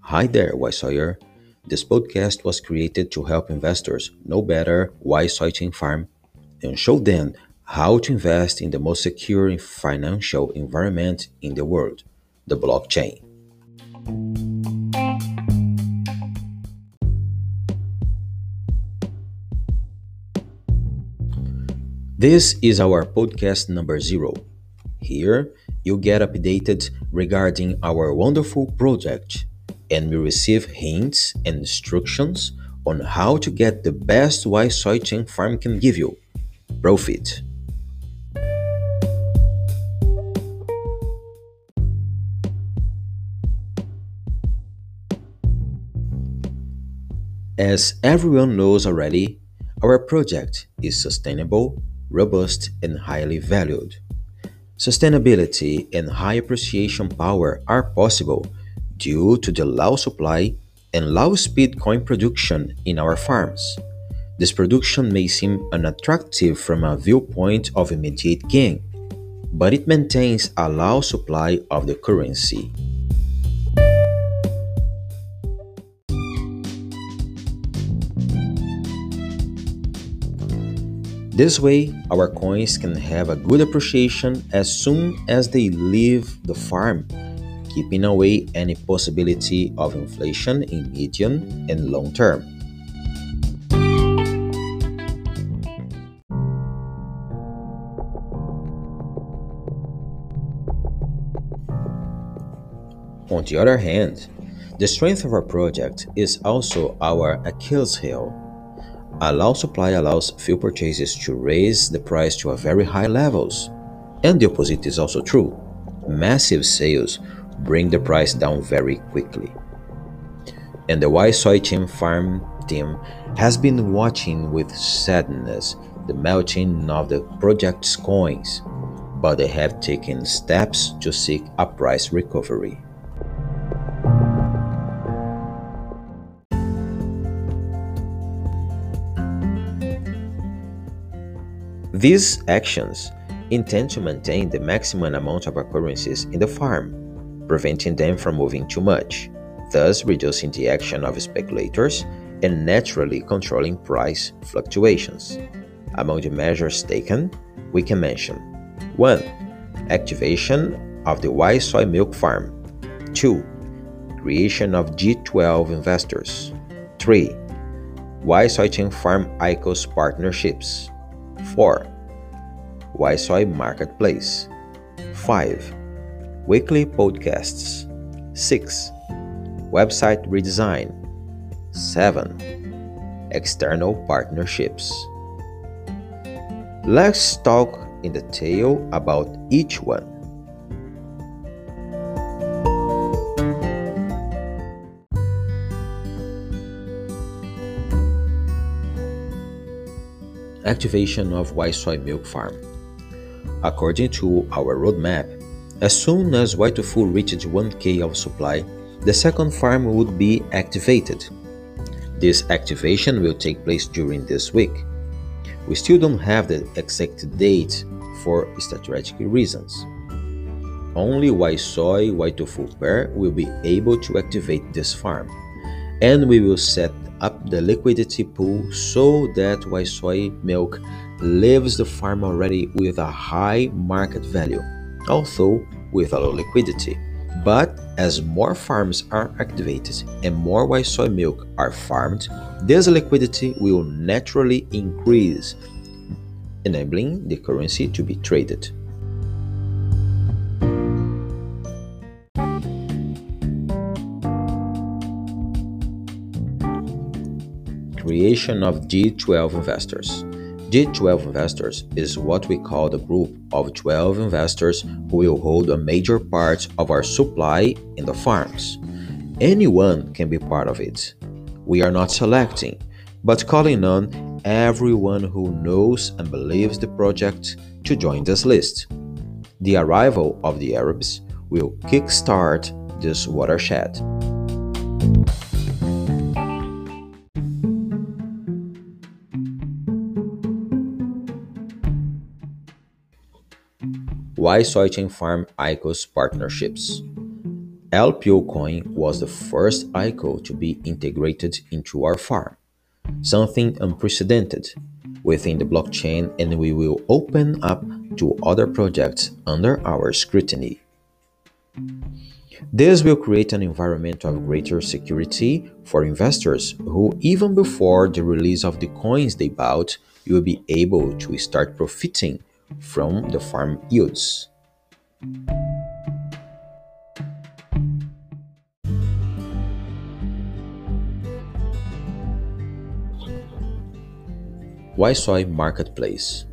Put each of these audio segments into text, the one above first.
Hi there, YSawyer. This podcast was created to help investors know better WhySoyChain Farm and show them how to invest in the most secure financial environment in the world, the blockchain. This is our podcast number 0. Here, you get updated regarding our wonderful project, and we receive hints and instructions on how to get the best WhySoyChain Farm can give you, profit. As everyone knows already, our project is sustainable, robust, and highly valued. Sustainability and high appreciation power are possible due to the low supply and low speed coin production in our farms. This production may seem unattractive from a viewpoint of immediate gain, but it maintains a low supply of the currency. This way, our coins can have a good appreciation as soon as they leave the farm, keeping away any possibility of inflation in medium and long term. On the other hand, the strength of our project is also our Achilles heel. A low supply allows few purchases to raise the price to a very high levels, and the opposite is also true. Massive sales bring the price down very quickly. And the WhySoyChem Farm team has been watching with sadness the melting of the project's coins, but they have taken steps to seek a price recovery. These actions intend to maintain the maximum amount of occurrences in the farm, preventing them from moving too much, thus reducing the action of speculators and naturally controlling price fluctuations. Among the measures taken, we can mention 1. Activation of the WhySoy Milk Farm. 2. Creation of G12 investors. 3. WhySoyChain Farm ICOs partnerships. 4. WhySoy Marketplace. 5. Weekly podcasts. 6. Website redesign. 7. External partnerships. Let's talk in detail about each one. Activation of WhySoy Milk Farm. According to our roadmap, as soon as Y2FU reaches 1K of supply, the second farm would be activated. This activation will take place during this week. We still don't have the exact date for strategic reasons. Only WhySoy Y2FU pair will be able to activate this farm, and we will set up the liquidity pool so that WhySoy Milk leaves the farm already with a high market value, although with a low liquidity. But as more farms are activated and more WhySoy Milk are farmed, this liquidity will naturally increase, enabling the currency to be traded. Creation of G12 investors. G12 investors is what we call the group of 12 investors who will hold a major part of our supply in the farms. Anyone can be part of it. We are not selecting, but calling on everyone who knows and believes the project to join this list. The arrival of the Arabs will kickstart this watershed. WhySoyChain Farm ICO's partnerships. LPO coin was the first ICO to be integrated into our farm, something unprecedented within the blockchain, and we will open up to other projects under our scrutiny. This will create an environment of greater security for investors who, even before the release of the coins they bought, will be able to start profiting from the farm yields. WhySoy Marketplace.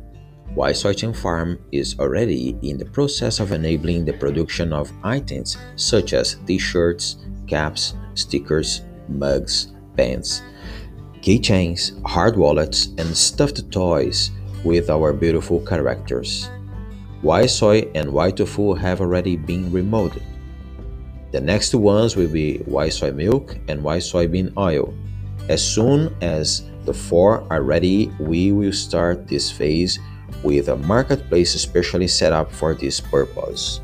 WhySoyChain Farm is already in the process of enabling the production of items such as t-shirts, caps, stickers, mugs, pens, keychains, hard wallets, and stuffed toys with our beautiful characters. WhySoy and WhyTofu have already been remodeled. The next ones will be WhySoy Milk and WhySoybean Oil. As soon as the four are ready, we will start this phase with a marketplace specially set up for this purpose.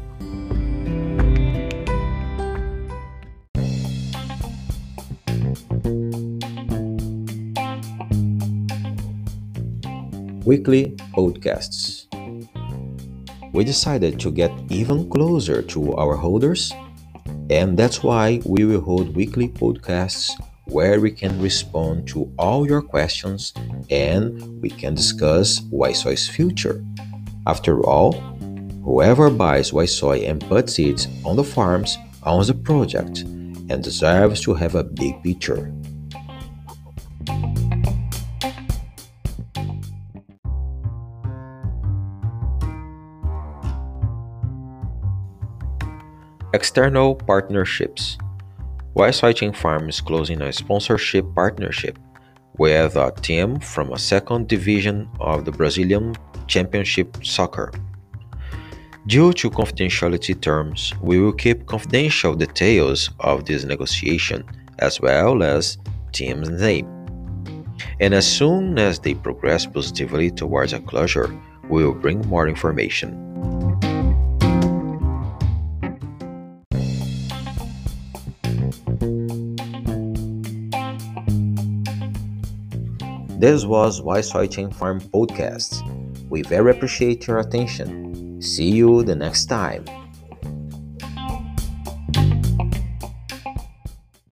Weekly podcasts. We decided to get even closer to our holders, and that's why we will hold weekly podcasts where we can respond to all your questions and we can discuss WhySoy's future. After all, whoever buys WhySoy and puts it on the farms owns the project and deserves to have a big picture. External partnerships. WhySoyChain Farm is closing a sponsorship partnership with a team from a second division of the Brazilian Championship Soccer. Due to confidentiality terms, we will keep confidential details of this negotiation as well as team's name. And as soon as they progress positively towards a closure, we will bring more information. This was WhySoyChain Farm Podcast. We very appreciate your attention. See you the next time.